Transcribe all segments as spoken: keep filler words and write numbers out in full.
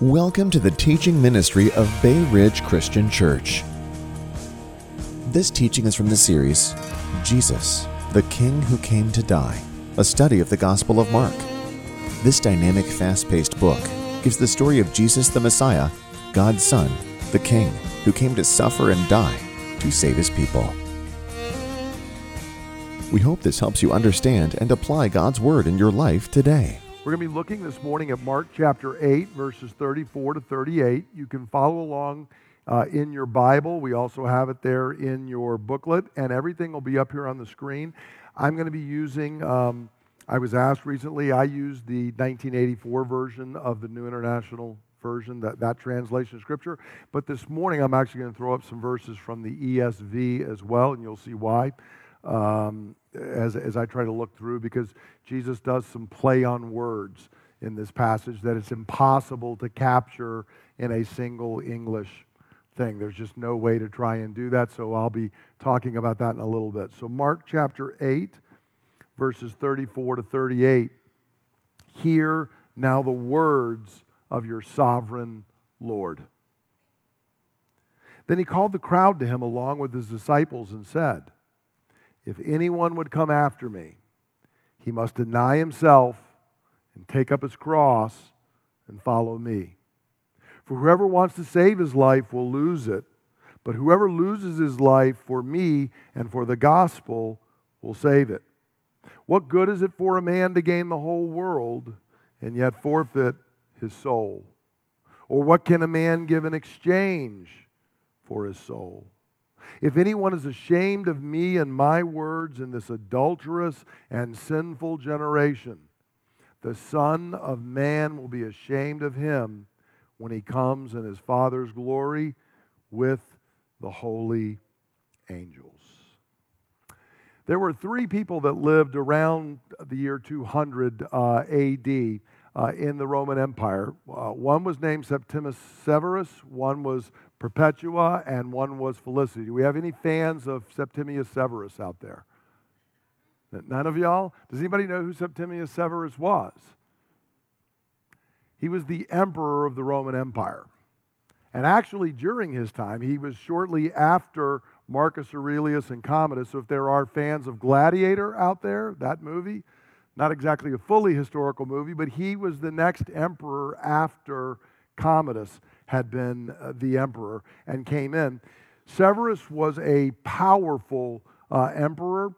Welcome to the teaching ministry of Bay Ridge Christian Church. This teaching is from the series, Jesus, the King Who Came to Die, a study of the Gospel of Mark. This dynamic, fast-paced book gives the story of Jesus the Messiah, God's Son, the King, who came to suffer and die to save His people. We hope this helps you understand and apply God's Word in your life today. We're going to be looking this morning at Mark chapter eight, verses thirty-four to thirty-eight. You can follow along uh, in your Bible. We also have it there in your booklet, and everything will be up here on the screen. I'm going to be using, um, I was asked recently, I used the nineteen eighty-four version of the New International Version, that, that translation of Scripture. But this morning, I'm actually going to throw up some verses from the E S V as well, and you'll see why. Um, as as I try to look through, because Jesus does some play on words in this passage that it's impossible to capture in a single English thing. There's just no way to try and do that, so I'll be talking about that in a little bit. So Mark chapter eight, verses thirty-four to thirty-eight. Hear now the words of your sovereign Lord. Then he called the crowd to him along with his disciples and said, "If anyone would come after me, he must deny himself and take up his cross and follow me. For whoever wants to save his life will lose it, but whoever loses his life for me and for the gospel will save it. What good is it for a man to gain the whole world and yet forfeit his soul? Or what can a man give in exchange for his soul? If anyone is ashamed of me and my words in this adulterous and sinful generation, the Son of Man will be ashamed of him when he comes in his Father's glory with the holy angels." There were three people that lived around the year two hundred uh, A D uh, in the Roman Empire. Uh, one was named Septimius Severus, one was Perpetua, and one was Felicity. Do we have any fans of Septimius Severus out there? None of y'all? Does anybody know who Septimius Severus was? He was the emperor of the Roman Empire. And actually, during his time, he was shortly after Marcus Aurelius and Commodus. So if there are fans of Gladiator out there, that movie, not exactly a fully historical movie, but he was the next emperor after Commodus had been the emperor and came in. Severus was a powerful uh, emperor.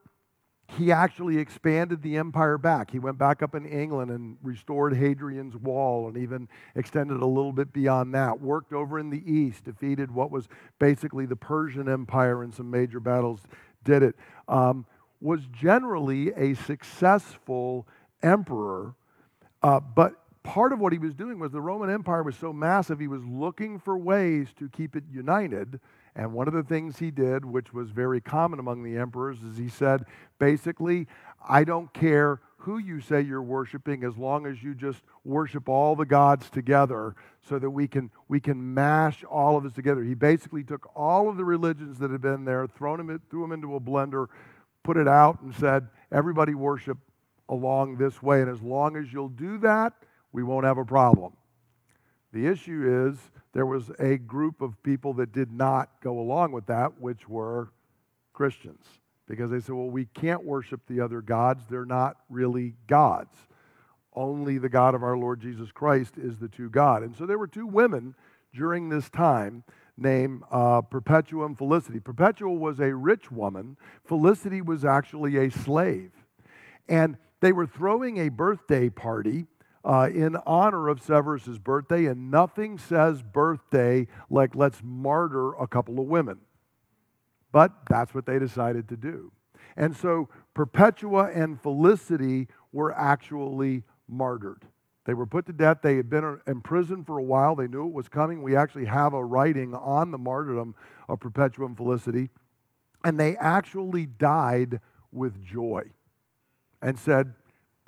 He actually expanded the empire back. He went back up in England and restored Hadrian's Wall and even extended a little bit beyond that. Worked over in the east, defeated what was basically the Persian Empire in some major battles, did it. Um, was generally a successful emperor, uh, but part of what he was doing was the Roman Empire was so massive, he was looking for ways to keep it united. And one of the things he did, which was very common among the emperors, is he said, basically, I don't care who you say you're worshiping as long as you just worship all the gods together so that we can we can mash all of this together. He basically took all of the religions that had been there, thrown them, threw them into a blender, put it out and said, everybody worship along this way. And as long as you'll do that, we won't have a problem. The issue is there was a group of people that did not go along with that, which were Christians, because they said, well, we can't worship the other gods. They're not really gods. Only the God of our Lord Jesus Christ is the true God. And so there were two women during this time named uh, Perpetua and Felicity. Perpetua was a rich woman. Felicity was actually a slave. And they were throwing a birthday party Uh, in honor of Severus's birthday, and nothing says birthday like let's martyr a couple of women. But that's what they decided to do. And so Perpetua and Felicity were actually martyred. They were put to death. They had been in prison for a while. They knew it was coming. We actually have a writing on the martyrdom of Perpetua and Felicity. And they actually died with joy and said,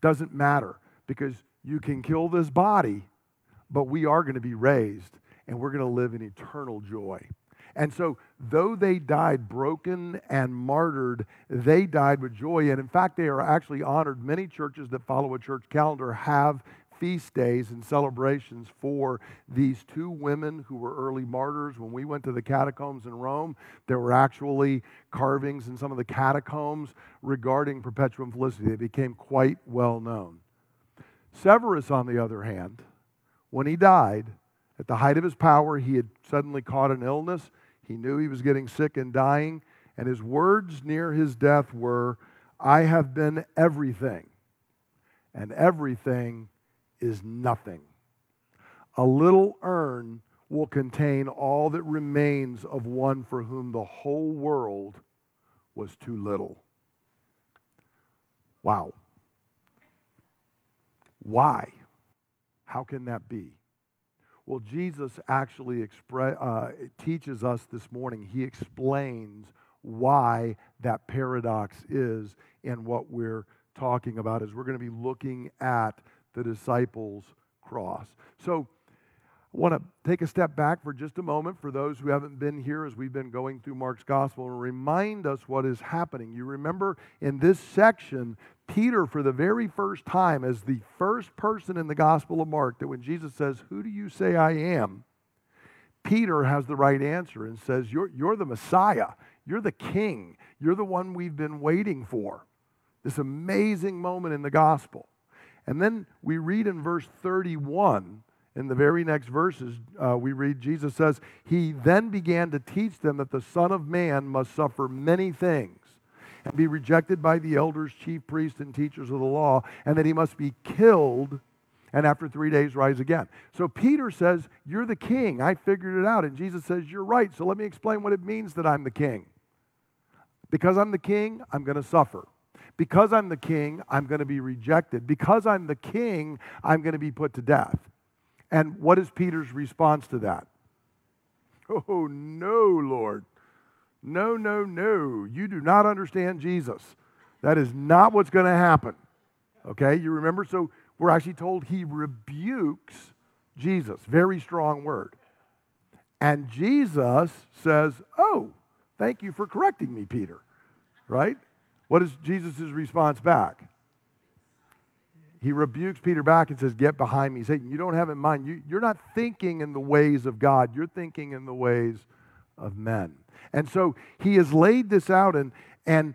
doesn't matter, because you can kill this body, but we are going to be raised, and we're going to live in eternal joy. And so, though they died broken and martyred, they died with joy. And in fact, they are actually honored. Many churches that follow a church calendar have feast days and celebrations for these two women who were early martyrs. When we went to the catacombs in Rome, there were actually carvings in some of the catacombs regarding Perpetua and Felicity. They became quite well known. Severus, on the other hand, when he died, at the height of his power, he had suddenly caught an illness. He knew he was getting sick and dying, and his words near his death were, "I have been everything, and everything is nothing. A little urn will contain all that remains of one for whom the whole world was too little." Wow. Why? How can that be? Well, Jesus actually express, uh, teaches us this morning. He explains why that paradox is and what we're talking about is we're going to be looking at the disciples' cross. So I want to take a step back for just a moment for those who haven't been here as we've been going through Mark's gospel and remind us what is happening. You remember in this section, Peter, for the very first time, as the first person in the Gospel of Mark, that when Jesus says, "Who do you say I am?" Peter has the right answer and says, you're, you're the Messiah. You're the King. You're the one we've been waiting for. This amazing moment in the Gospel. And then we read in verse thirty-one, in the very next verses, uh, we read, Jesus says, "He then began to teach them that the Son of Man must suffer many things, and be rejected by the elders, chief priests, and teachers of the law, and that he must be killed, and after three days rise again." So Peter says, "You're the King. I figured it out." And Jesus says, "You're right. So let me explain what it means that I'm the King. Because I'm the King, I'm going to suffer. Because I'm the King, I'm going to be rejected. Because I'm the King, I'm going to be put to death." And what is Peter's response to that? "Oh, no, Lord. No, no, no, you do not understand Jesus. That is not what's going to happen." Okay, you remember? So we're actually told he rebukes Jesus. Very strong word. And Jesus says, "Oh, thank you for correcting me, Peter." Right? What is Jesus' response back? He rebukes Peter back and says, "Get behind me, Satan. You don't have in mind. You, you're not thinking in the ways of God. You're thinking in the ways of men." And so he has laid this out, and, and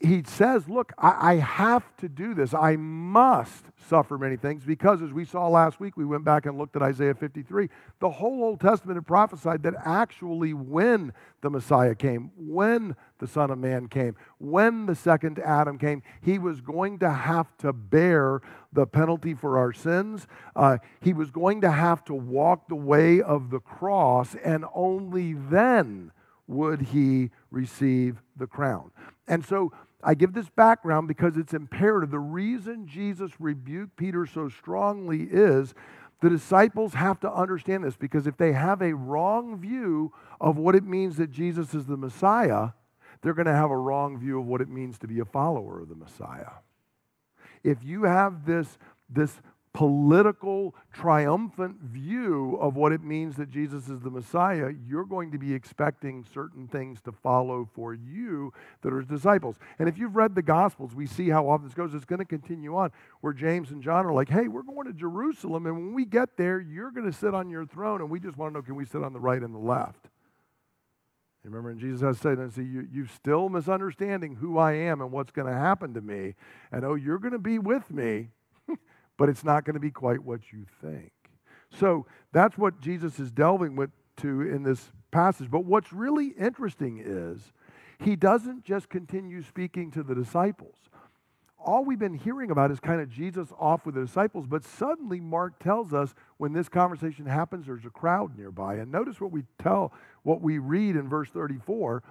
he says, look, I, I have to do this. I must suffer many things because, as we saw last week, we went back and looked at Isaiah fifty-three. The whole Old Testament had prophesied that actually when the Messiah came, when the Son of Man came, when the second Adam came, he was going to have to bear the penalty for our sins. Uh, he was going to have to walk the way of the cross, and only then would he receive the crown. And so I give this background because it's imperative. The reason Jesus rebuked Peter so strongly is the disciples have to understand this, because if they have a wrong view of what it means that Jesus is the Messiah, they're going to have a wrong view of what it means to be a follower of the Messiah. If you have this, this political, triumphant view of what it means that Jesus is the Messiah, you're going to be expecting certain things to follow for you that are his disciples. And if you've read the Gospels, we see how often this goes. It's going to continue on, where James and John are like, "Hey, we're going to Jerusalem, and when we get there, you're going to sit on your throne, and we just want to know, can we sit on the right and the left?" And remember, and Jesus has said, "See, you, you're still misunderstanding who I am and what's going to happen to me, and oh, you're going to be with me, but it's not going to be quite what you think." So that's what Jesus is delving with to in this passage. But what's really interesting is he doesn't just continue speaking to the disciples. All we've been hearing about is kind of Jesus off with the disciples, but suddenly Mark tells us when this conversation happens, there's a crowd nearby. And notice what we tell, what we read in verse thirty-four.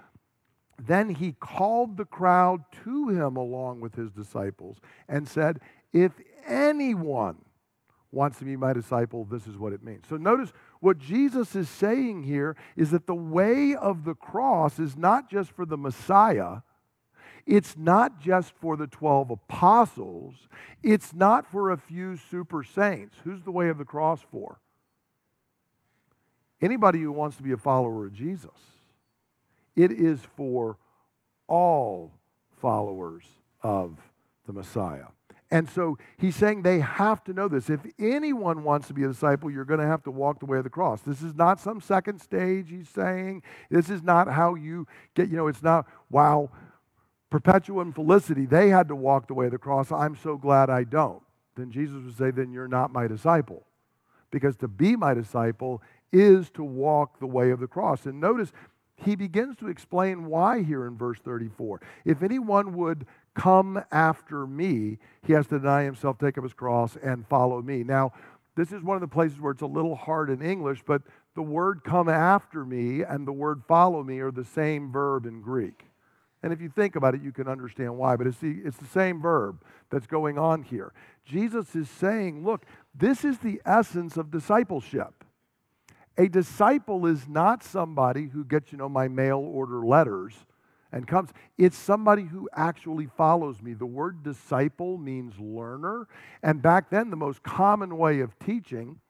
"Then he called the crowd to him along with his disciples and said, 'If anyone wants to be my disciple, this is what it means.'" So notice what Jesus is saying here is that the way of the cross is not just for the Messiah. It's not just for the twelve apostles. It's not for a few super saints. Who's the way of the cross for? Anybody who wants to be a follower of Jesus. It is for all followers of the Messiah. And so he's saying they have to know this. If anyone wants to be a disciple, you're going to have to walk the way of the cross. This is not some second stage, he's saying. This is not how you get, you know, it's not, wow, Perpetua and Felicity, they had to walk the way of the cross. I'm so glad I don't. Then Jesus would say, then you're not my disciple. Because to be my disciple is to walk the way of the cross. And notice, he begins to explain why here in verse thirty-four. If anyone would come after me, he has to deny himself, take up his cross, and follow me. Now, this is one of the places where it's a little hard in English, but the word come after me and the word follow me are the same verb in Greek. And if you think about it, you can understand why, but it's the, it's the same verb that's going on here. Jesus is saying, look, this is the essence of discipleship. A disciple is not somebody who gets, you know, my mail order letters and comes. It's somebody who actually follows me. The word disciple means learner. And back then, the most common way of teaching,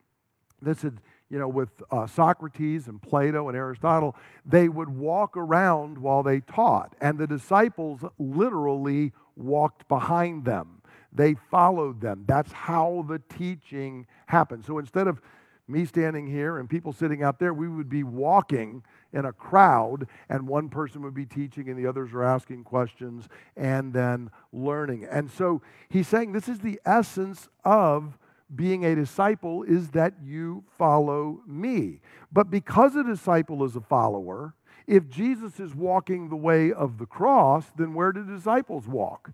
this is, you know, with uh, Socrates and Plato and Aristotle, they would walk around while they taught, and the disciples literally walked behind them. They followed them. That's how the teaching happened. So instead of me standing here and people sitting out there, we would be walking in a crowd, and one person would be teaching and the others are asking questions and then learning. And so he's saying this is the essence of being a disciple, is that you follow me. But because a disciple is a follower, if Jesus is walking the way of the cross, then where do disciples walk?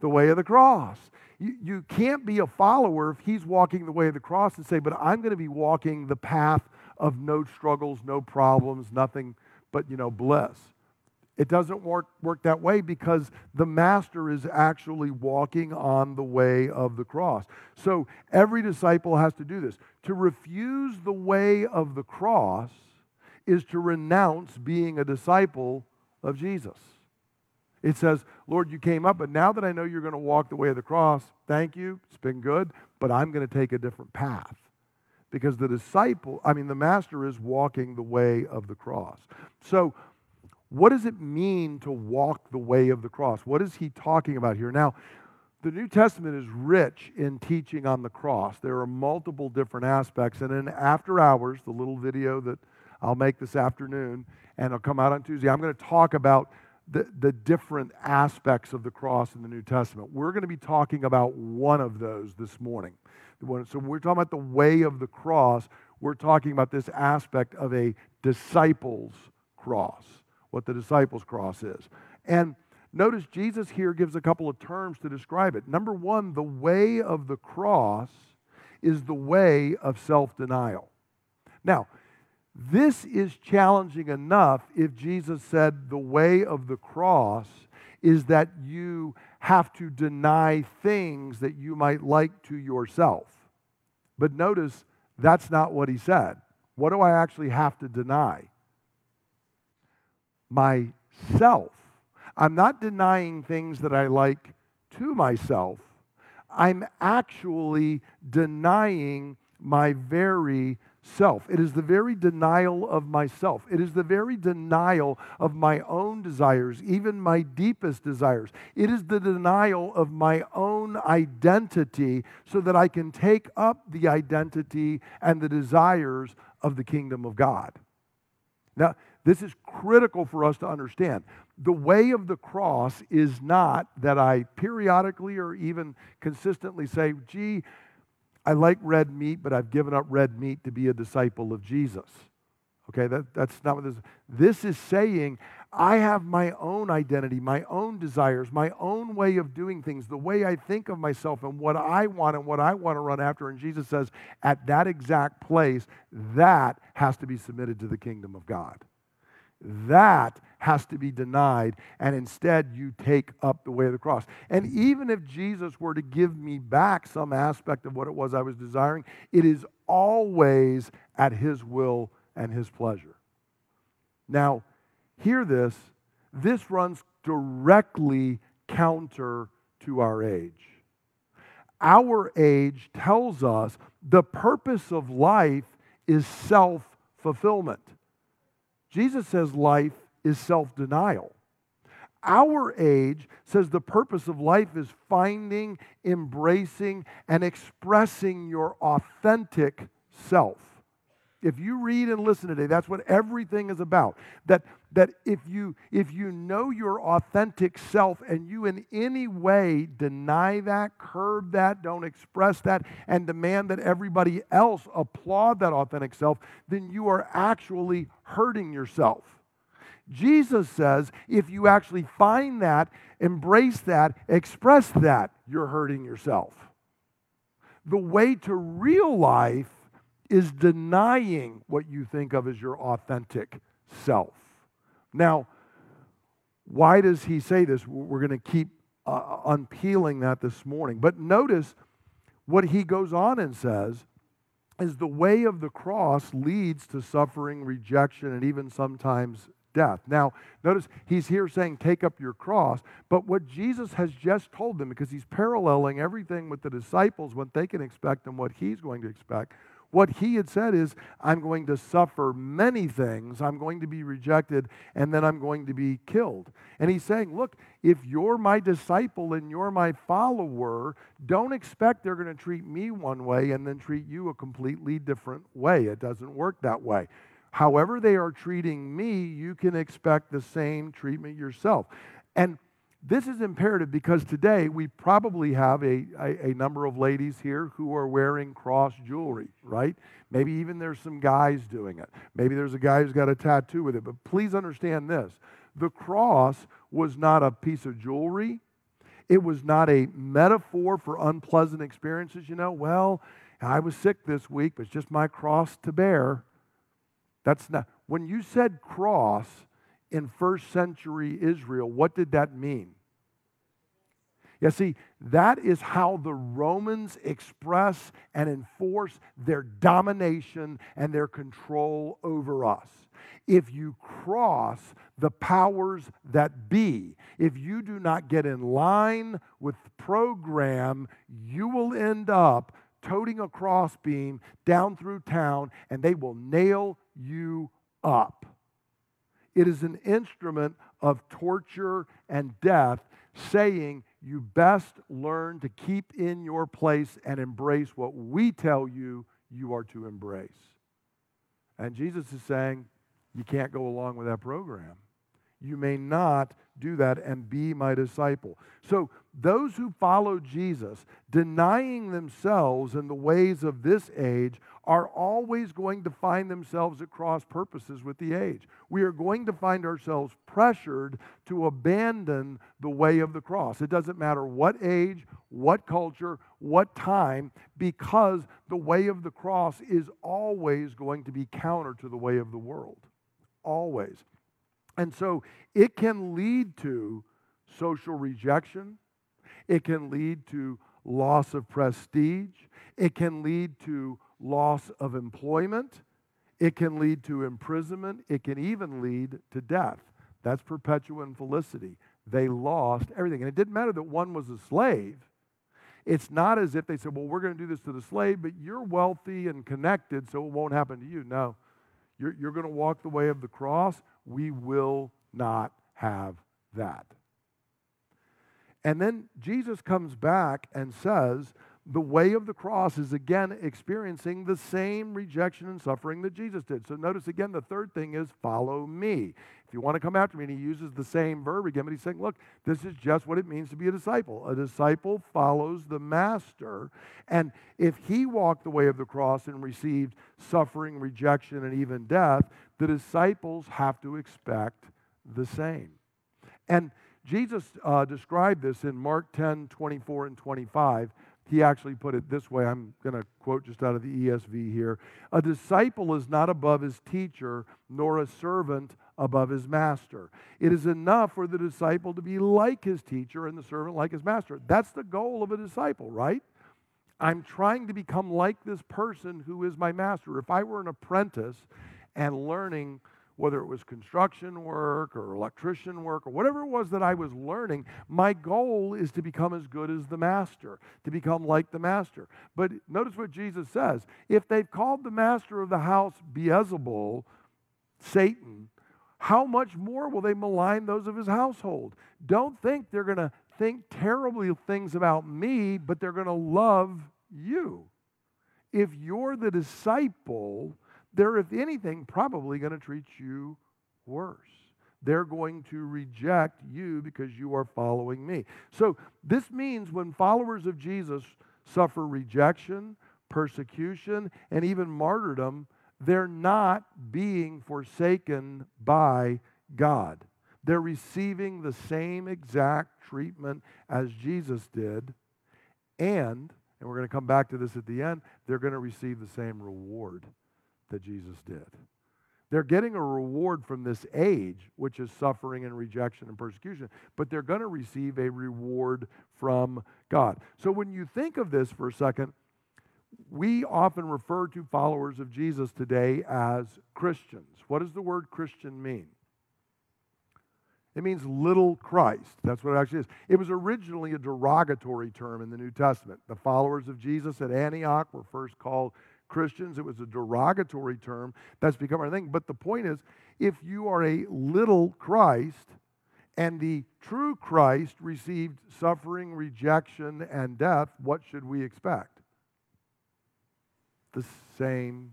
The way of the cross. You, you can't be a follower if he's walking the way of the cross and say, but I'm going to be walking the path of no struggles, no problems, nothing but, you know, bliss. It doesn't work, work that way, because the master is actually walking on the way of the cross. So every disciple has to do this. To refuse the way of the cross is to renounce being a disciple of Jesus. It says, Lord, you came up, but now that I know you're going to walk the way of the cross, thank you, it's been good, but I'm going to take a different path. Because the disciple, I mean, the master is walking the way of the cross. So what does it mean to walk the way of the cross? What is he talking about here? Now, the New Testament is rich in teaching on the cross. There are multiple different aspects. And in After Hours, the little video that I'll make this afternoon, and it'll come out on Tuesday, I'm going to talk about the, the different aspects of the cross in the New Testament. We're going to be talking about one of those this morning. So when we're talking about the way of the cross, we're talking about this aspect of a disciple's cross, what the disciples' cross is. And notice Jesus here gives a couple of terms to describe it. Number one, the way of the cross is the way of self-denial. Now, this is challenging enough if Jesus said the way of the cross is that you have to deny things that you might like to yourself. But notice, that's not what he said. What do I actually have to deny? Myself. I'm not denying things that I like to myself. I'm actually denying my very self. It is the very denial of myself. It is the very denial of my own desires, even my deepest desires. It is the denial of my own identity so that I can take up the identity and the desires of the kingdom of God. Now, this is critical for us to understand. The way of the cross is not that I periodically or even consistently say, gee, I like red meat, but I've given up red meat to be a disciple of Jesus. Okay, that, that's not what this is. This is saying, I have my own identity, my own desires, my own way of doing things, the way I think of myself and what I want and what I want to run after. And Jesus says, at that exact place, that has to be submitted to the kingdom of God. That has to be denied, and instead you take up the way of the cross. And even if Jesus were to give me back some aspect of what it was I was desiring, it is always at his will and his pleasure. Now, hear this. This runs directly counter to our age. Our age tells us the purpose of life is self-fulfillment. Jesus says life is self-denial. our age says the purpose of life is finding, embracing, and expressing your authentic self. If you read and listen today, that's what everything is about. That that if you if you know your authentic self and you in any way deny that, curb that, don't express that, and demand that everybody else applaud that authentic self, then you are actually hurting yourself. Jesus says if you actually find that, embrace that, express that, you're hurting yourself. The way to real life is denying what you think of as your authentic self. Now, why does he say this? We're going to keep uh, unpeeling that this morning. But notice what he goes on and says is the way of the cross leads to suffering, rejection, and even sometimes death. Now, notice he's here saying, take up your cross, but what Jesus has just told them, because he's paralleling everything with the disciples, what they can expect and what he's going to expect, what he had said is, I'm going to suffer many things, I'm going to be rejected, and then I'm going to be killed. And he's saying, look, if you're my disciple and you're my follower, don't expect they're going to treat me one way and then treat you a completely different way. It doesn't work that way. However they are treating me, you can expect the same treatment yourself. And this is imperative because today we probably have a, a, a number of ladies here who are wearing cross jewelry, right? Maybe even there's some guys doing it. Maybe there's a guy who's got a tattoo with it. But please understand this. The cross was not a piece of jewelry. It was not a metaphor for unpleasant experiences. You know, well, I was sick this week, but it's just my cross to bear. That's not, when you said cross in first century Israel, what did that mean? Yeah, see, that is how the Romans express and enforce their domination and their control over us. If you cross the powers that be, if you do not get in line with the program, you will end up toting a crossbeam down through town, and they will nail you up. It is an instrument of torture and death, saying you best learn to keep in your place and embrace what we tell you you are to embrace. And Jesus is saying, you can't go along with that program. You may not do that and be my disciple. So those who follow Jesus, denying themselves in the ways of this age, are always going to find themselves at cross purposes with the age. We are going to find ourselves pressured to abandon the way of the cross. It doesn't matter what age, what culture, what time, because the way of the cross is always going to be counter to the way of the world. Always. And so it can lead to social rejection. It can lead to loss of prestige. It can lead to loss of employment. It can lead to imprisonment. It can even lead to death. That's Perpetua and Felicity. They lost everything. And it didn't matter that one was a slave. It's not as if they said, well, we're going to do this to the slave, but you're wealthy and connected, so it won't happen to you. No, you're, you're going to walk the way of the cross. We will not have that. And then Jesus comes back and says, the way of the cross is again experiencing the same rejection and suffering that Jesus did. So notice again, the third thing is follow me. If you want to come after me, and he uses the same verb again, but he's saying, look, this is just what it means to be a disciple. A disciple follows the master. And if he walked the way of the cross and received suffering, rejection, and even death, the disciples have to expect the same. And Jesus uh, described this in Mark ten, twenty-four and twenty-five. He actually put it this way. I'm going to quote just out of the E S V here. A disciple is not above his teacher, nor a servant above his master. It is enough for the disciple to be like his teacher and the servant like his master. That's the goal of a disciple, right? I'm trying to become like this person who is my master. If I were an apprentice and learning, whether it was construction work or electrician work or whatever it was that I was learning, my goal is to become as good as the master, to become like the master. But notice what Jesus says. If they've called the master of the house Beelzebul, Satan, how much more will they malign those of his household? Don't think they're going to think terribly things about me, but they're going to love you. If you're the disciple, they're, if anything, probably going to treat you worse. They're going to reject you because you are following me. So this means when followers of Jesus suffer rejection, persecution, and even martyrdom, they're not being forsaken by God. They're receiving the same exact treatment as Jesus did, and, and we're going to come back to this at the end, they're going to receive the same reward that Jesus did. They're getting a reward from this age, which is suffering and rejection and persecution, but they're going to receive a reward from God. So when you think of this for a second, we often refer to followers of Jesus today as Christians. What does the word Christian mean? It means little Christ. That's what it actually is. It was originally a derogatory term in the New Testament. The followers of Jesus at Antioch were first called Christians. It was a derogatory term that's become our thing. But the point is, if you are a little Christ, and the true Christ received suffering, rejection, and death, what should we expect? The same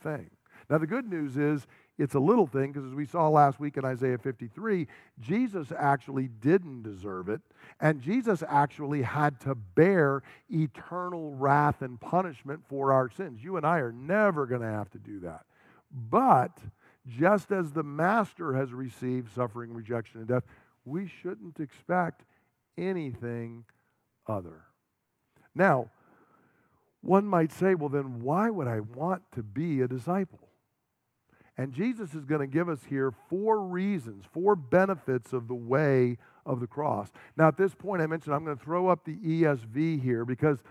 thing. Now, the good news is it's a little thing, because as we saw last week in Isaiah fifty-three, Jesus actually didn't deserve it, and Jesus actually had to bear eternal wrath and punishment for our sins. You and I are never going to have to do that. But just as the Master has received suffering, rejection, and death, we shouldn't expect anything other. Now, one might say, well, then why would I want to be a disciple? And Jesus is going to give us here four reasons, four benefits of the way of the cross. Now, at this point, I mentioned I'm going to throw up the E S V here, because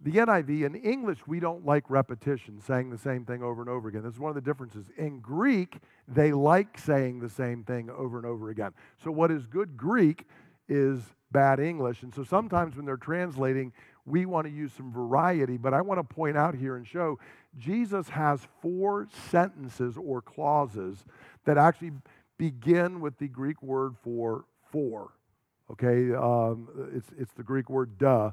the N I V, in English, we don't like repetition, saying the same thing over and over again. This is one of the differences. In Greek, they like saying the same thing over and over again. So what is good Greek is bad English. And so sometimes when they're translating, we want to use some variety, but I want to point out here and show Jesus has four sentences or clauses that actually begin with the Greek word for for. Okay, um, it's it's the Greek word "duh"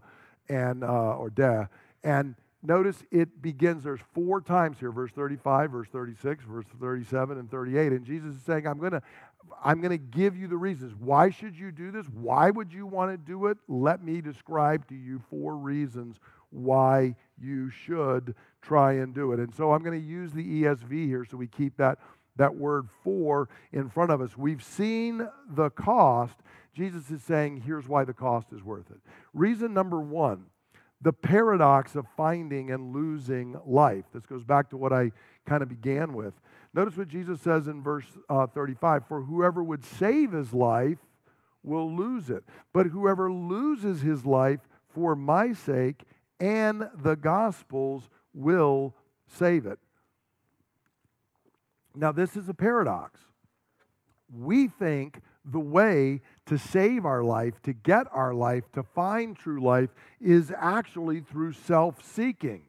and uh, or "da." And notice it begins. There's four times here: verse thirty-five, verse thirty-six, verse thirty-seven, and thirty-eight. And Jesus is saying, "I'm gonna, I'm gonna give you the reasons. Why should you do this? Why would you want to do it? Let me describe to you four reasons why you should try and do it." And so I'm going to use the E S V here so we keep that, that word for in front of us. We've seen the cost. Jesus is saying, here's why the cost is worth it. Reason number one, the paradox of finding and losing life. This goes back to what I kind of began with. Notice what Jesus says in verse uh, thirty-five, "For whoever would save his life will lose it, but whoever loses his life for my sake and the Gospel's will save it." Now, this is a paradox. We think the way to save our life, to get our life, to find true life, is actually through self-seeking.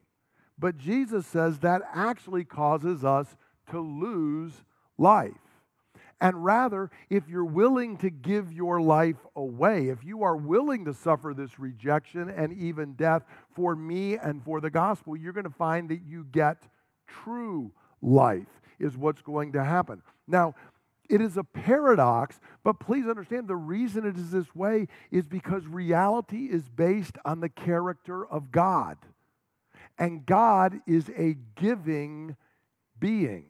But Jesus says that actually causes us to lose life. And rather, if you're willing to give your life away, if you are willing to suffer this rejection and even death for me and for the gospel, you're going to find that you get true life is what's going to happen. Now, it is a paradox, but please understand the reason it is this way is because reality is based on the character of God. And God is a giving being.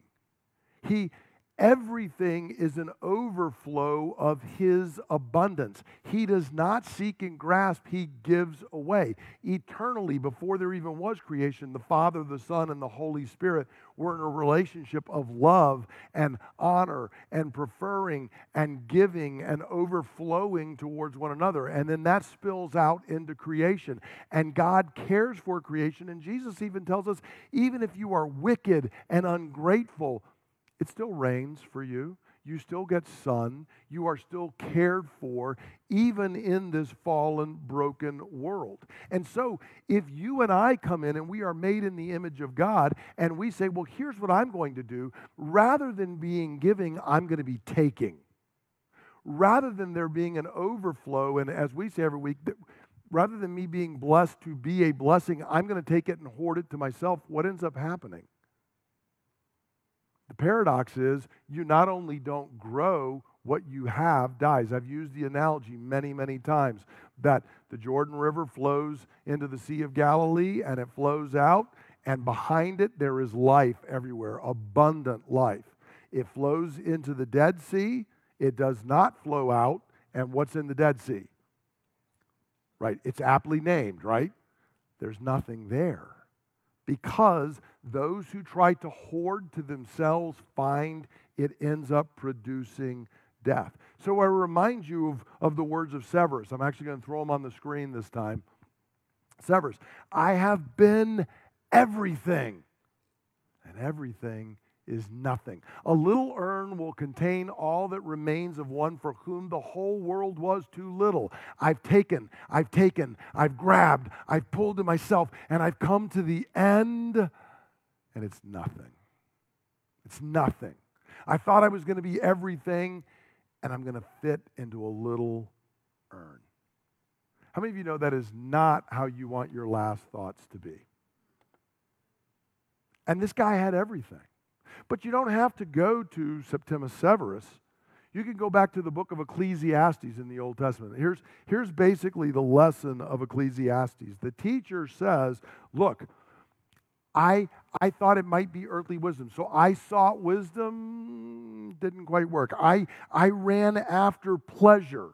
He Everything is an overflow of his abundance. He does not seek and grasp. He gives away. Eternally, before there even was creation, the Father, the Son, and the Holy Spirit were in a relationship of love and honor and preferring and giving and overflowing towards one another. And then that spills out into creation. And God cares for creation. And Jesus even tells us, even if you are wicked and ungrateful, it still reigns for you. You still get sun. You are still cared for, even in this fallen, broken world. And so if you and I come in and we are made in the image of God, and we say, well, here's what I'm going to do. Rather than being giving, I'm going to be taking. Rather than there being an overflow, and as we say every week, rather than me being blessed to be a blessing, I'm going to take it and hoard it to myself. What ends up happening? The paradox is you not only don't grow, what you have dies. I've used the analogy many, many times that the Jordan River flows into the Sea of Galilee and it flows out, and behind it there is life everywhere, abundant life. It flows into the Dead Sea. It does not flow out. And what's in the Dead Sea? Right? It's aptly named, right? There's nothing there. Because those who try to hoard to themselves find it ends up producing death. So I remind you of, of the words of Severus. I'm actually going to throw them on the screen this time. Severus, I have been everything, and everything is nothing. A little urn will contain all that remains of one for whom the whole world was too little. I've taken, I've taken, I've grabbed, I've pulled to myself, and I've come to the end, and it's nothing. It's nothing. I thought I was going to be everything, and I'm going to fit into a little urn. How many of you know that is not how you want your last thoughts to be? And this guy had everything. But you don't have to go to Septimius Severus. You can go back to the book of Ecclesiastes in the Old Testament. Here's, here's basically the lesson of Ecclesiastes. The teacher says, look, I, I thought it might be earthly wisdom. So I sought wisdom, didn't quite work. I, I ran after pleasure.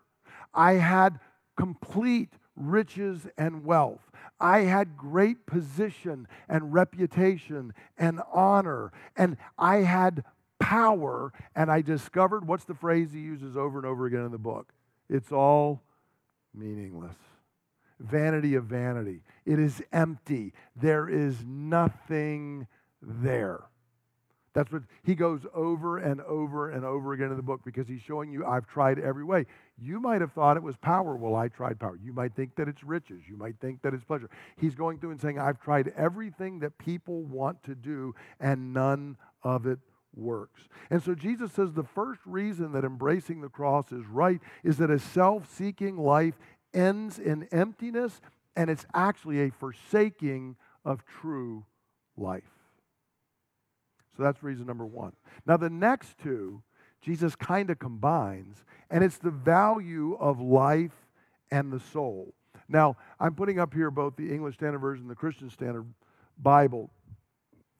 I had complete riches and wealth. I had great position and reputation and honor, and I had power, and I discovered, what's the phrase he uses over and over again in the book? It's all meaningless. Vanity of vanity. It is empty. There is nothing there. That's what he goes over and over and over again in the book, because he's showing you, I've tried every way. You might have thought it was power. Well, I tried power. You might think that it's riches. You might think that it's pleasure. He's going through and saying, I've tried everything that people want to do, and none of it works. And so Jesus says the first reason that embracing the cross is right is that a self-seeking life ends in emptiness, and it's actually a forsaking of true life. So that's reason number one. Now the next two, Jesus kind of combines, and it's the value of life and the soul. Now, I'm putting up here both the English Standard Version and the Christian Standard Bible.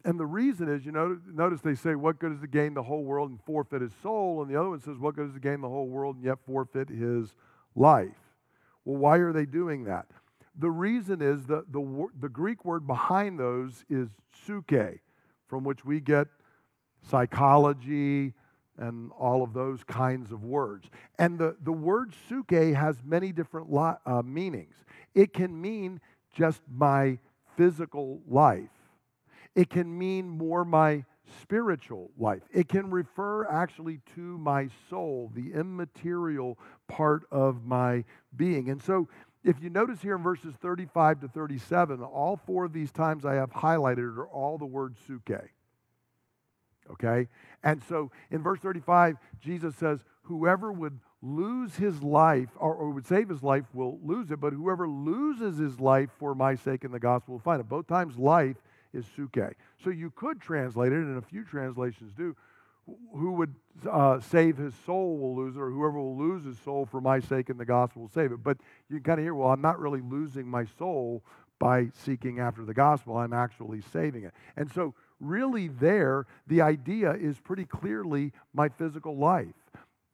And the reason is, you know, notice they say, what good is to gain the whole world and forfeit his soul? And the other one says, what good is to gain the whole world and yet forfeit his life? Well, why are they doing that? The reason is that the, the Greek word behind those is psyche, from which we get psychology and all of those kinds of words. And the, the word psyche has many different li- uh, meanings. It can mean just my physical life. It can mean more my spiritual life. It can refer actually to my soul, the immaterial part of my being. And so if you notice here in verses thirty-five to thirty-seven, all four of these times I have highlighted are all the word psyche. Okay? And so in verse thirty-five, Jesus says, whoever would lose his life, or, or would save his life, will lose it, but whoever loses his life for my sake and the gospel will find it. Both times life is psyche. So you could translate it, and a few translations do, who would uh, save his soul will lose it, or whoever will lose his soul for my sake and the gospel will save it. But you can kind of hear, well, I'm not really losing my soul by seeking after the gospel. I'm actually saving it. And so really there, the idea is pretty clearly my physical life.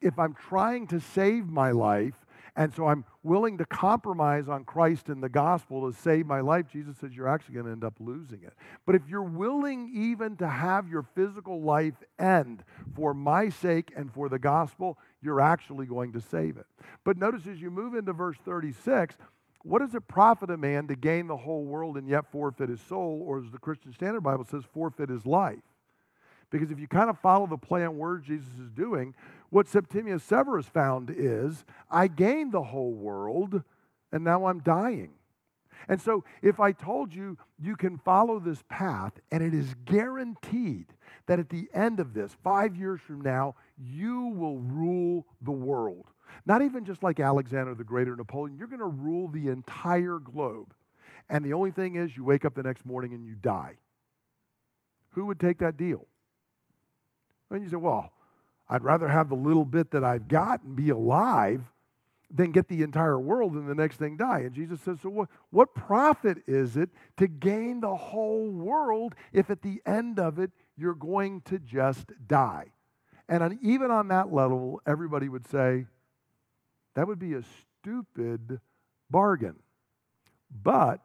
If I'm trying to save my life, and so I'm willing to compromise on Christ and the gospel to save my life, Jesus says you're actually going to end up losing it. But if you're willing even to have your physical life end for my sake and for the gospel, you're actually going to save it. But notice as you move into verse thirty-six, what does it profit a man to gain the whole world and yet forfeit his soul, or as the Christian Standard Bible says, forfeit his life? Because if you kind of follow the play and word Jesus is doing, what Septimius Severus found is, I gained the whole world, and now I'm dying. And so if I told you, you can follow this path, and it is guaranteed that at the end of this, five years from now, you will rule the world. Not even just like Alexander the Great or Napoleon, you're going to rule the entire globe. And the only thing is you wake up the next morning and you die. Who would take that deal? And you say, well, I'd rather have the little bit that I've got and be alive than get the entire world and the next thing die. And Jesus says, so what, what profit is it to gain the whole world if at the end of it you're going to just die? And on, even on that level, everybody would say, that would be a stupid bargain. But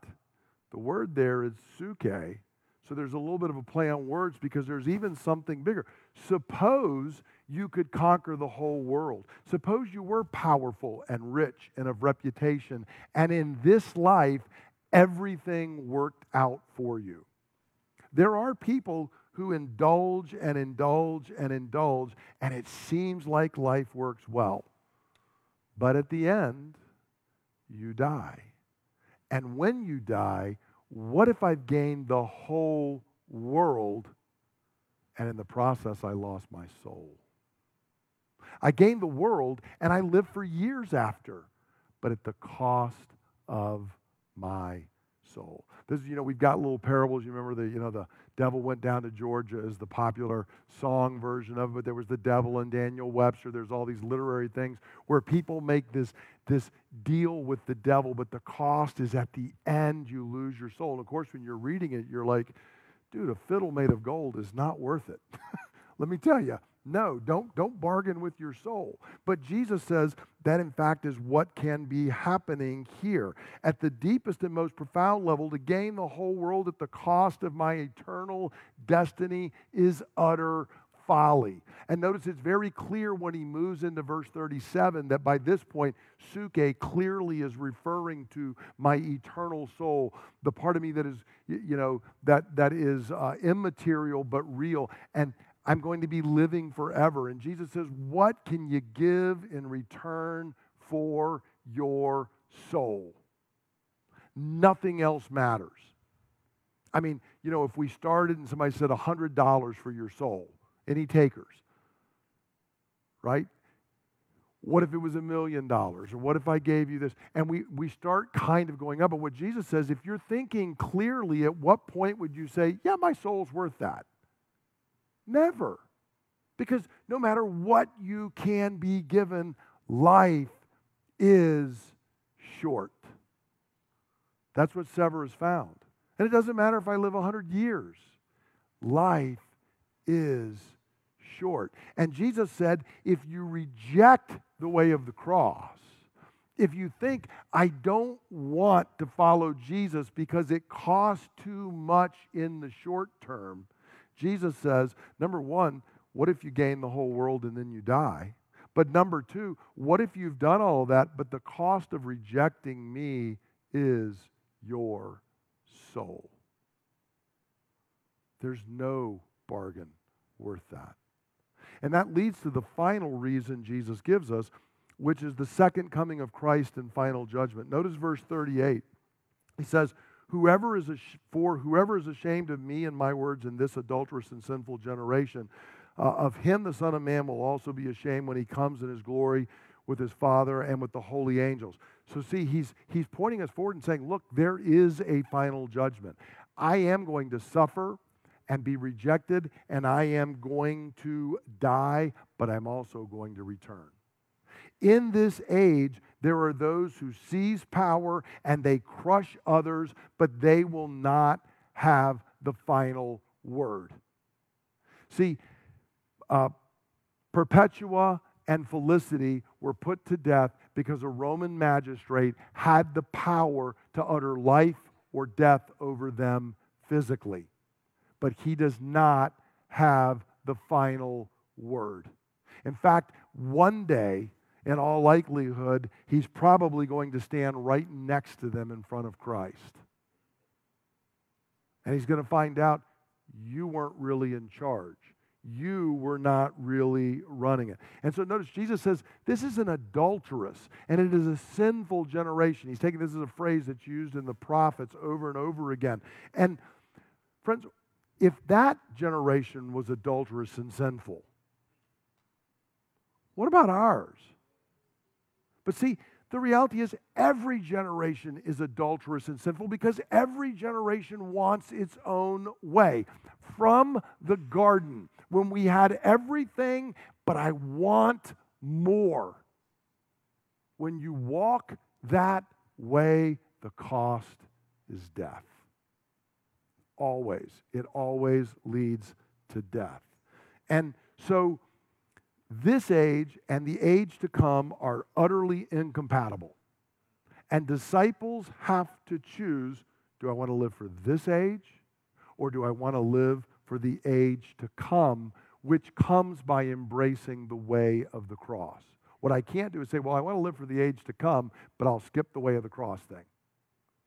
the word there is psuche, so there's a little bit of a play on words because there's even something bigger. Suppose you could conquer the whole world. Suppose you were powerful and rich and of reputation, and in this life, everything worked out for you. There are people who indulge and indulge and indulge, and it seems like life works well. But at the end, you die. And when you die, what if I've gained the whole world, and in the process, I lost my soul? I gained the world, and I lived for years after, but at the cost of my soul. This is, you know, we've got little parables. You remember the, you know, the devil went down to Georgia is the popular song version of it. But there was the devil and Daniel Webster. There's all these literary things where people make this, this deal with the devil, but the cost is at the end you lose your soul. And of course, when you're reading it, you're like, dude, a fiddle made of gold is not worth it. Let me tell you, no, don't, don't bargain with your soul. But Jesus says that, in fact, is what can be happening here. At the deepest and most profound level, to gain the whole world at the cost of my eternal destiny is utter folly. And notice it's very clear when he moves into verse thirty-seven that by this point, psuche clearly is referring to my eternal soul, the part of me that is, you know, that that is uh, immaterial but real, and I'm going to be living forever. And Jesus says, what can you give in return for your soul? Nothing else matters. I mean, you know, if we started and somebody said one hundred dollars for your soul, any takers, right? What if it was a million dollars? Or what if I gave you this? And we, we start kind of going up. But what Jesus says, if you're thinking clearly, at what point would you say, yeah, my soul's worth that? Never. Because no matter what you can be given, life is short. That's what Severus found. And it doesn't matter if I live one hundred years. Life is short. And Jesus said, if you reject the way of the cross, if you think, I don't want to follow Jesus because it costs too much in the short term, Jesus says, number one, what if you gain the whole world and then you die? But number two, what if you've done all of that, but the cost of rejecting me is your soul? There's no bargain worth that. And that leads to the final reason Jesus gives us, which is the second coming of Christ and final judgment. Notice verse thirty-eight. He says, Whoever is ash- for whoever is ashamed of me and my words in this adulterous and sinful generation, uh, of him the Son of Man will also be ashamed when he comes in his glory with his Father and with the holy angels. So see, he's, he's pointing us forward and saying, look, there is a final judgment. I am going to suffer and be rejected, and I am going to die, but I'm also going to return. In this age, there are those who seize power and they crush others, but they will not have the final word. See, uh, Perpetua and Felicity were put to death because a Roman magistrate had the power to utter life or death over them physically. But he does not have the final word. In fact, one day, in all likelihood, he's probably going to stand right next to them in front of Christ. And he's going to find out you weren't really in charge. you were not really running it. And so notice Jesus says, this is an adulterous and it is a sinful generation. He's taking this as a phrase that's used in the prophets over and over again. And friends, if that generation was adulterous and sinful, what about ours? But see, the reality is every generation is adulterous and sinful because every generation wants its own way. From the garden, when we had everything, but I want more. When you walk that way, the cost is death. Always. It always leads to death. And so this age and the age to come are utterly incompatible. And disciples have to choose, do I want to live for this age or do I want to live for the age to come, which comes by embracing the way of the cross? What I can't do is say, well, I want to live for the age to come, but I'll skip the way of the cross thing.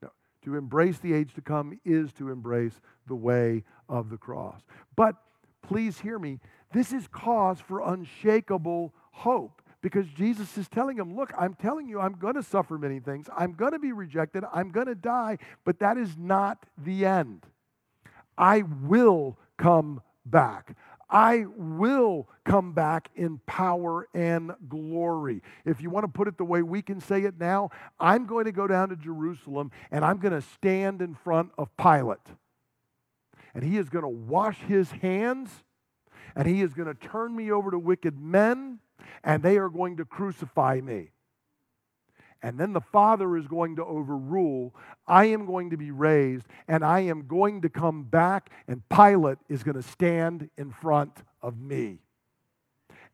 No. To embrace the age to come is to embrace the way of the cross. But please hear me. This is cause for unshakable hope because Jesus is telling him, look, I'm telling you, I'm going to suffer many things. I'm going to be rejected. I'm going to die, but that is not the end. I will come back. I will come back in power and glory. If you want to put it the way we can say it now, I'm going to go down to Jerusalem and I'm going to stand in front of Pilate. And he is going to wash his hands, and he is going to turn me over to wicked men, and they are going to crucify me. And then the Father is going to overrule. I am going to be raised, and I am going to come back, and Pilate is going to stand in front of me.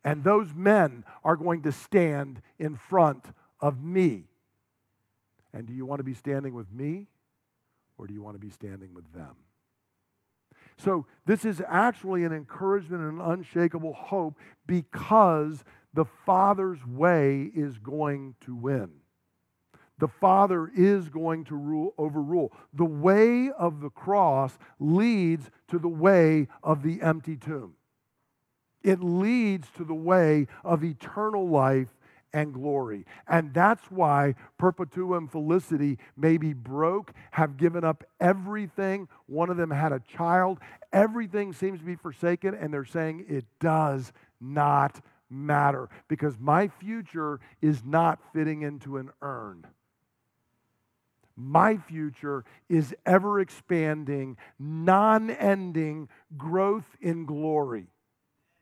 And those men are going to stand in front of me. And do you want to be standing with me, or do you want to be standing with them? So this is actually an encouragement and an unshakable hope because the Father's way is going to win. The Father is going to rule, overrule. The way of the cross leads to the way of the empty tomb. It leads to the way of eternal life and glory. And that's why Perpetua and Felicity may be broke, have given up everything. One of them had a child. Everything seems to be forsaken, and they're saying it does not matter because my future is not fitting into an urn. My future is ever-expanding, non-ending growth in glory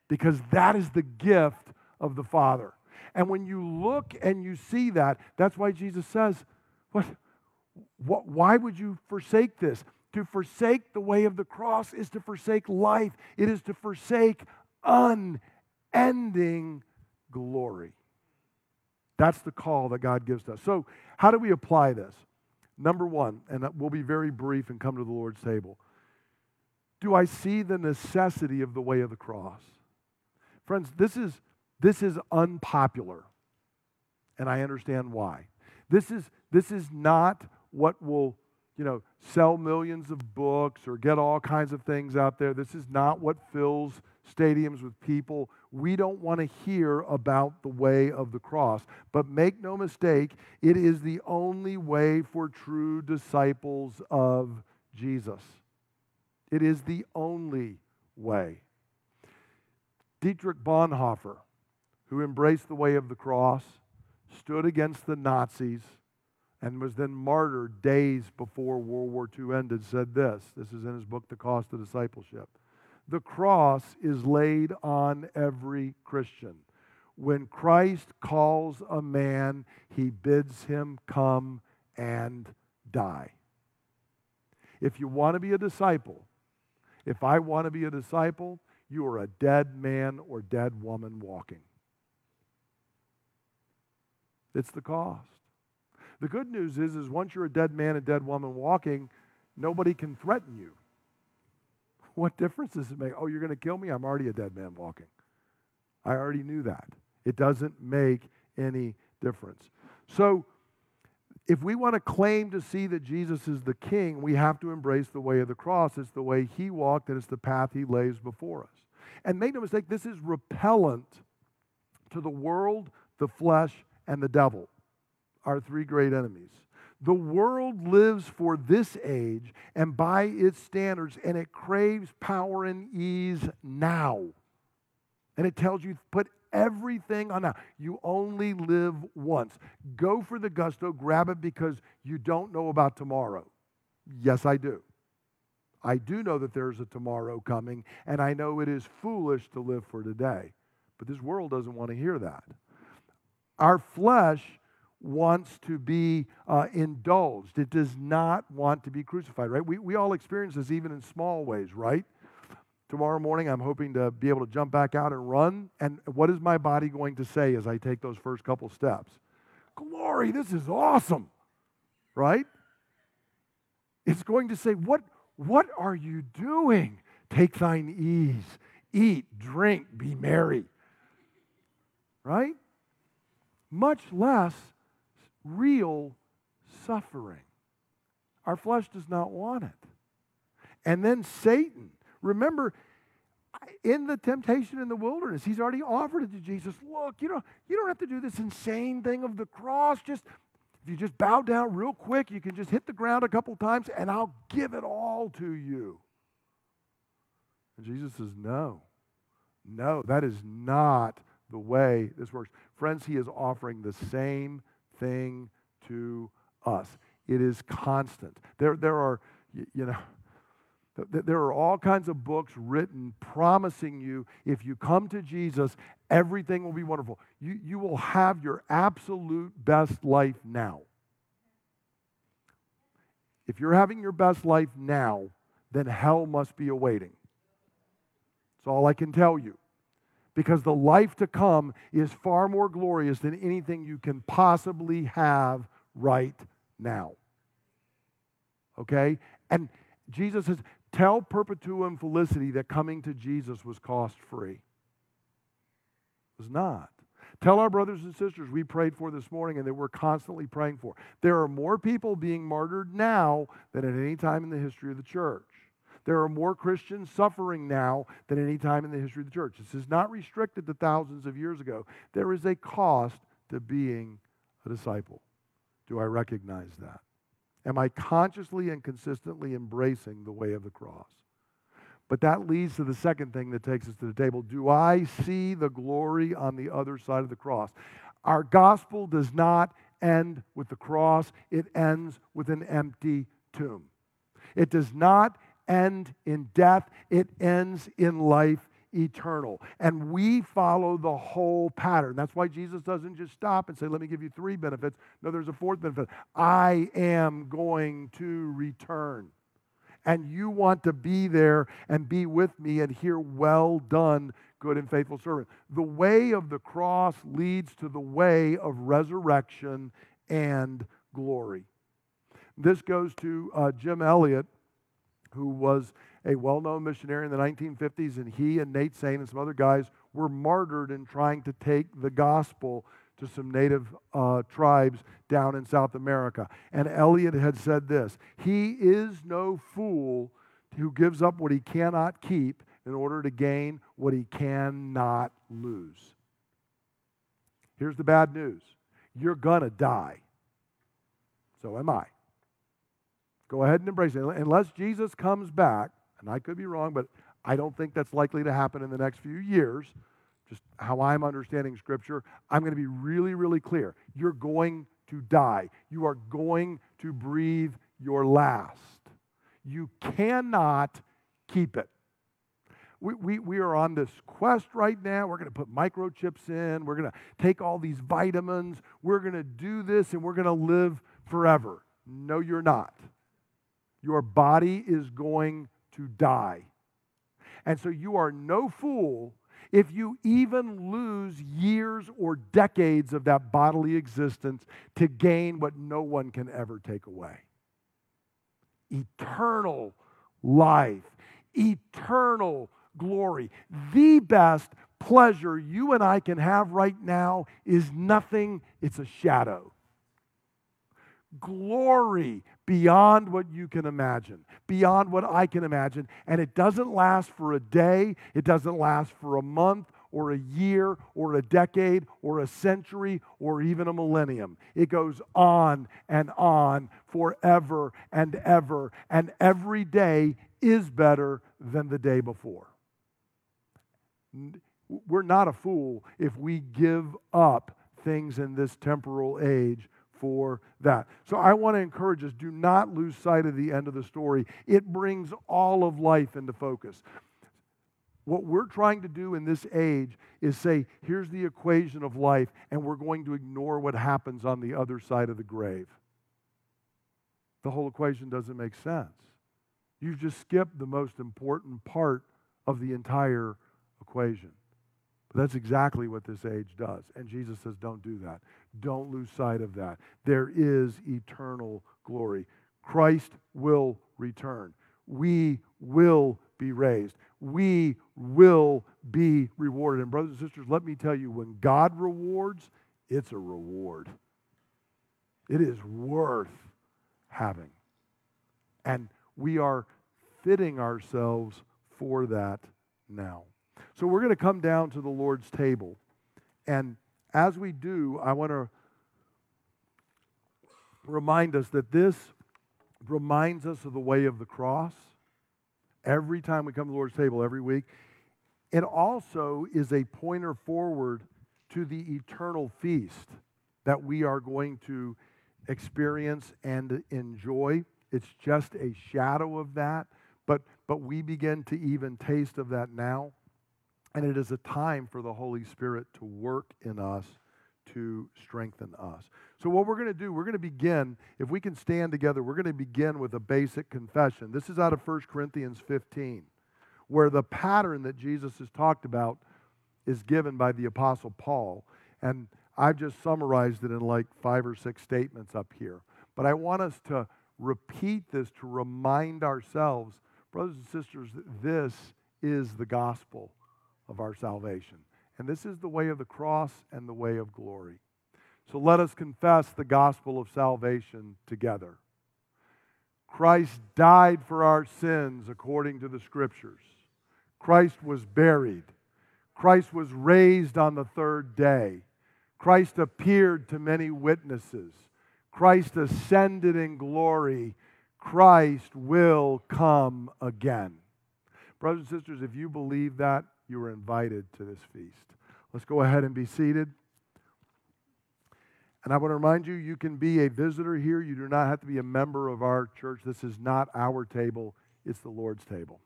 because that is the gift of the Father. And when you look and you see that, that's why Jesus says, what, what, why would you forsake this? To forsake the way of the cross is to forsake life. It is to forsake unending glory. That's the call that God gives to us. So how do we apply this? Number one, and we'll be very brief and come to the Lord's table. Do I see the necessity of the way of the cross? Friends, this is This is unpopular, and I understand why. This is, this is not what will, you know, sell millions of books or get all kinds of things out there. This is not what fills stadiums with people. We don't want to hear about the way of the cross. But make no mistake, it is the only way for true disciples of Jesus. It is the only way. Dietrich Bonhoeffer, who embraced the way of the cross, stood against the Nazis, and was then martyred days before World War Two ended, said this. This is in his book, The Cost of Discipleship. The cross is laid on every Christian. When Christ calls a man, he bids him come and die. If you want to be a disciple, if I want to be a disciple, you are a dead man or dead woman walking. It's the cost. The good news is, is once you're a dead man and dead woman walking, nobody can threaten you. What difference does it make? Oh, you're going to kill me? I'm already a dead man walking. I already knew that. It doesn't make any difference. So if we want to claim to see that Jesus is the King, we have to embrace the way of the cross. It's the way he walked, and it's the path he lays before us. And make no mistake, this is repellent to the world, the flesh, and the devil, our three great enemies. The world lives for this age and by its standards, and it craves power and ease now. And it tells you, put everything on now. You only live once. Go for the gusto, grab it, because you don't know about tomorrow. Yes, I do. I do know that there's a tomorrow coming, and I know it is foolish to live for today. But this world doesn't want to hear that. Our flesh wants to be uh, indulged. It does not want to be crucified, right? We, we all experience this even in small ways, right? Tomorrow morning, I'm hoping to be able to jump back out and run. And what is my body going to say as I take those first couple steps? Glory, this is awesome, right? It's going to say, what, what are you doing? Take thine ease. Eat, drink, be merry, right? Much less real suffering. Our flesh does not want it. And then Satan, remember, in the temptation in the wilderness, he's already offered it to Jesus. Look, you know, you don't have to do this insane thing of the cross. Just if you just bow down real quick, you can just hit the ground a couple times, and I'll give it all to you. And Jesus says, no, no, that is not the way this works. Friends, he is offering the same thing to us. It is constant. There, there are, you know, there are all kinds of books written promising you, if you come to Jesus, everything will be wonderful. You, you will have your absolute best life now. If you're having your best life now, then hell must be awaiting. That's all I can tell you. Because the life to come is far more glorious than anything you can possibly have right now. Okay? And Jesus says, tell Perpetua and Felicity that coming to Jesus was cost-free. It was not. Tell our brothers and sisters we prayed for this morning and that we're constantly praying for. There are more people being martyred now than at any time in the history of the church. There are more Christians suffering now than any time in the history of the church. This is not restricted to thousands of years ago. There is a cost to being a disciple. Do I recognize that? Am I consciously and consistently embracing the way of the cross? But that leads to the second thing that takes us to the table. Do I see the glory on the other side of the cross? Our gospel does not end with the cross. It ends with an empty tomb. It does not end in death, it ends in life eternal. And we follow the whole pattern. That's why Jesus doesn't just stop and say, let me give you three benefits. No, there's a fourth benefit. I am going to return. And you want to be there and be with me and hear, well done, good and faithful servant. The way of the cross leads to the way of resurrection and glory. This goes to uh, Jim Elliott, who was a well-known missionary in the nineteen fifties, and he and Nate Saint and some other guys were martyred in trying to take the gospel to some native uh, tribes down in South America. And Elliot had said this, he is no fool who gives up what he cannot keep in order to gain what he cannot lose. Here's the bad news. You're going to die. So am I. Go ahead and embrace it. Unless Jesus comes back, and I could be wrong, but I don't think that's likely to happen in the next few years, just how I'm understanding Scripture, I'm going to be really, really clear. You're going to die. You are going to breathe your last. You cannot keep it. We, we, we are on this quest right now. We're going to put microchips in. We're going to take all these vitamins. We're going to do this, and we're going to live forever. No, you're not. Your body is going to die. And so you are no fool if you even lose years or decades of that bodily existence to gain what no one can ever take away. Eternal life, eternal glory. The best pleasure you and I can have right now is nothing, it's a shadow. Glory beyond what you can imagine, beyond what I can imagine. And it doesn't last for a day. It doesn't last for a month or a year or a decade or a century or even a millennium. It goes on and on forever and ever. And every day is better than the day before. We're not a fool if we give up things in this temporal age for that. So I want to encourage us, do not lose sight of the end of the story. It brings all of life into focus. What we're trying to do in this age is say, here's the equation of life, and we're going to ignore what happens on the other side of the grave. The whole equation doesn't make sense. You've just skipped the most important part of the entire equation. But that's exactly what this age does. And Jesus says, don't do that. Don't lose sight of that. There is eternal glory. Christ will return. We will be raised. We will be rewarded. And brothers and sisters, let me tell you, when God rewards, it's a reward. It is worth having. And we are fitting ourselves for that now. So we're going to come down to the Lord's table. And as we do, I want to remind us that this reminds us of the way of the cross. Every time we come to the Lord's table, every week, it also is a pointer forward to the eternal feast that we are going to experience and enjoy. It's just a shadow of that, but, but we begin to even taste of that now. And it is a time for the Holy Spirit to work in us, to strengthen us. So what we're going to do, we're going to begin, if we can stand together, we're going to begin with a basic confession. This is out of First Corinthians fifteen, where the pattern that Jesus has talked about is given by the Apostle Paul. And I've just summarized it in like five or six statements up here. But I want us to repeat this to remind ourselves, brothers and sisters, that this is the gospel of our salvation. And this is the way of the cross and the way of glory. So let us confess the gospel of salvation together. Christ died for our sins according to the Scriptures. Christ was buried. Christ was raised on the third day. Christ appeared to many witnesses. Christ ascended in glory. Christ will come again. Brothers and sisters, if you believe that, you are invited to this feast. Let's go ahead and be seated. And I want to remind you, you can be a visitor here. You do not have to be a member of our church. This is not our table. It's the Lord's table.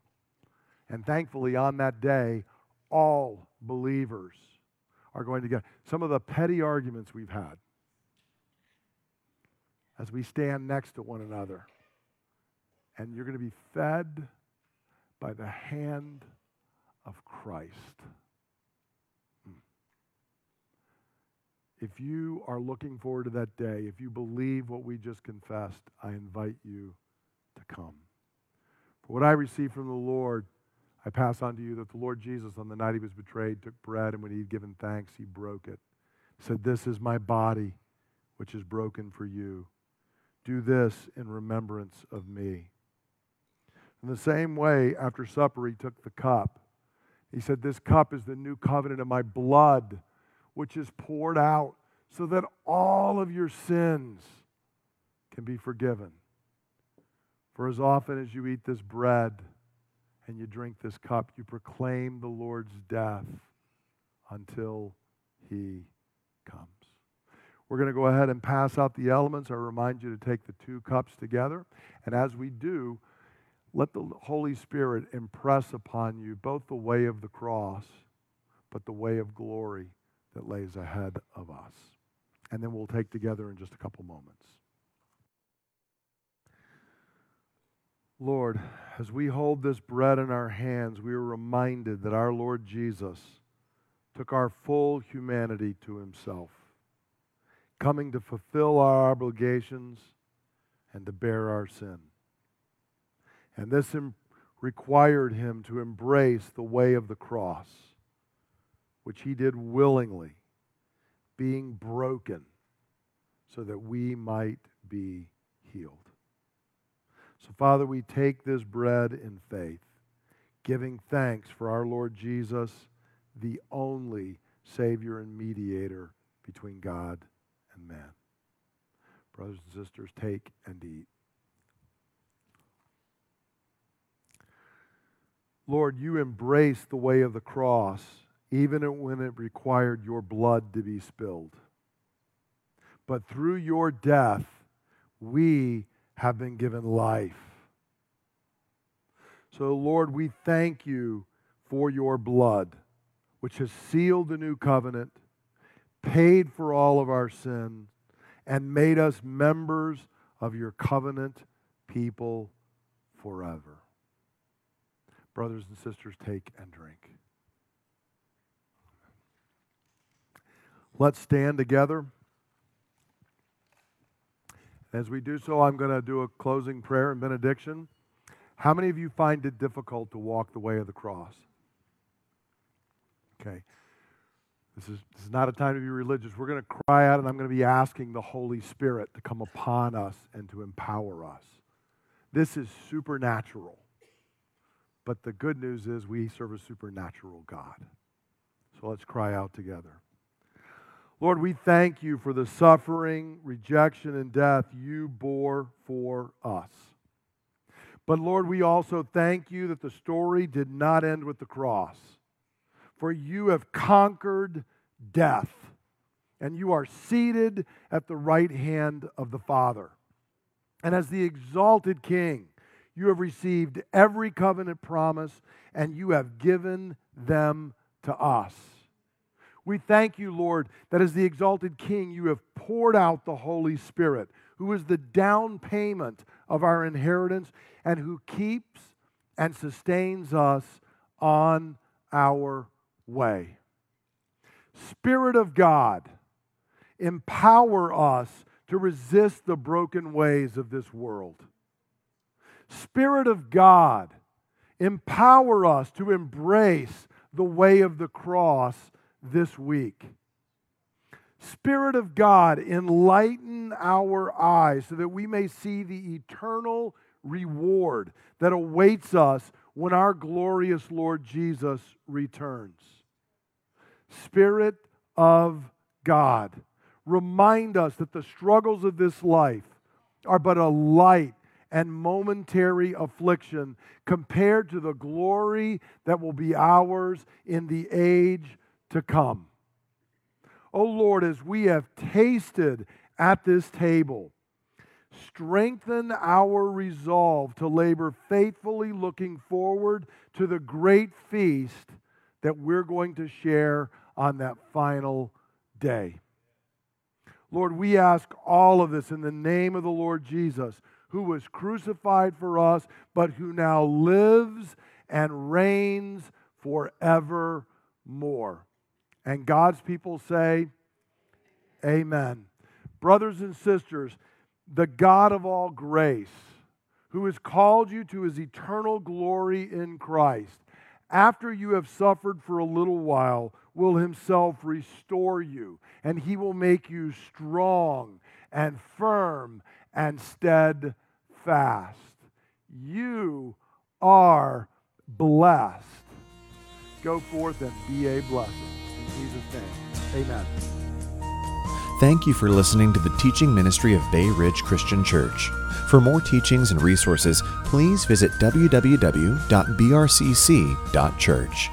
And thankfully, on that day, all believers are going to get some of the petty arguments we've had as we stand next to one another. And you're going to be fed by the hand of Christ. If you are looking forward to that day, if you believe what we just confessed, I invite you to come. For what I received from the Lord, I pass on to you, that the Lord Jesus, on the night he was betrayed, took bread, and when he had given thanks, he broke it. He said, "This is my body, which is broken for you. Do this in remembrance of me." In the same way, after supper, he took the cup. He said, "This cup is the new covenant in my blood, which is poured out so that all of your sins can be forgiven. For as often as you eat this bread and you drink this cup, you proclaim the Lord's death until he comes." We're going to go ahead and pass out the elements. I remind you to take the two cups together. And as we do, let the Holy Spirit impress upon you both the way of the cross, but the way of glory that lays ahead of us. And then we'll take together in just a couple moments. Lord, as we hold this bread in our hands, we are reminded that our Lord Jesus took our full humanity to himself, coming to fulfill our obligations and to bear our sin. And this im- required him to embrace the way of the cross, which he did willingly, being broken so that we might be healed. So, Father, we take this bread in faith, giving thanks for our Lord Jesus, the only Savior and mediator between God and man. Brothers and sisters, take and eat. Lord, you embraced the way of the cross, even when it required your blood to be spilled. But through your death, we have been given life. So, Lord, we thank you for your blood, which has sealed the new covenant, paid for all of our sin, and made us members of your covenant people forever. Brothers and sisters, take and drink. Let's stand together. As we do so, I'm going to do a closing prayer and benediction. How many of you find it difficult to walk the way of the cross? Okay. This is, this is not a time to be religious. We're going to cry out, and I'm going to be asking the Holy Spirit to come upon us and to empower us. This is supernatural. But the good news is we serve a supernatural God. So let's cry out together. Lord, we thank you for the suffering, rejection, and death you bore for us. But Lord, we also thank you that the story did not end with the cross. For you have conquered death, and you are seated at the right hand of the Father. And as the exalted King, you have received every covenant promise, and you have given them to us. We thank you, Lord, that as the exalted King, you have poured out the Holy Spirit, who is the down payment of our inheritance and who keeps and sustains us on our way. Spirit of God, empower us to resist the broken ways of this world. Spirit of God, empower us to embrace the way of the cross this week. Spirit of God, enlighten our eyes so that we may see the eternal reward that awaits us when our glorious Lord Jesus returns. Spirit of God, remind us that the struggles of this life are but a light and momentary affliction compared to the glory that will be ours in the age to come. O Lord, as we have tasted at this table, strengthen our resolve to labor faithfully, looking forward to the great feast that we're going to share on that final day. Lord, we ask all of this in the name of the Lord Jesus, who was crucified for us, but who now lives and reigns forevermore. And God's people say, amen. Brothers and sisters, the God of all grace, who has called you to his eternal glory in Christ, after you have suffered for a little while, will himself restore you, and he will make you strong and firm and steadfast. You are blessed. Go forth and be a blessing. In Jesus' name, amen. Thank you for listening to the teaching ministry of Bay Ridge Christian Church. For more teachings and resources, please visit w w w dot b r c c dot church.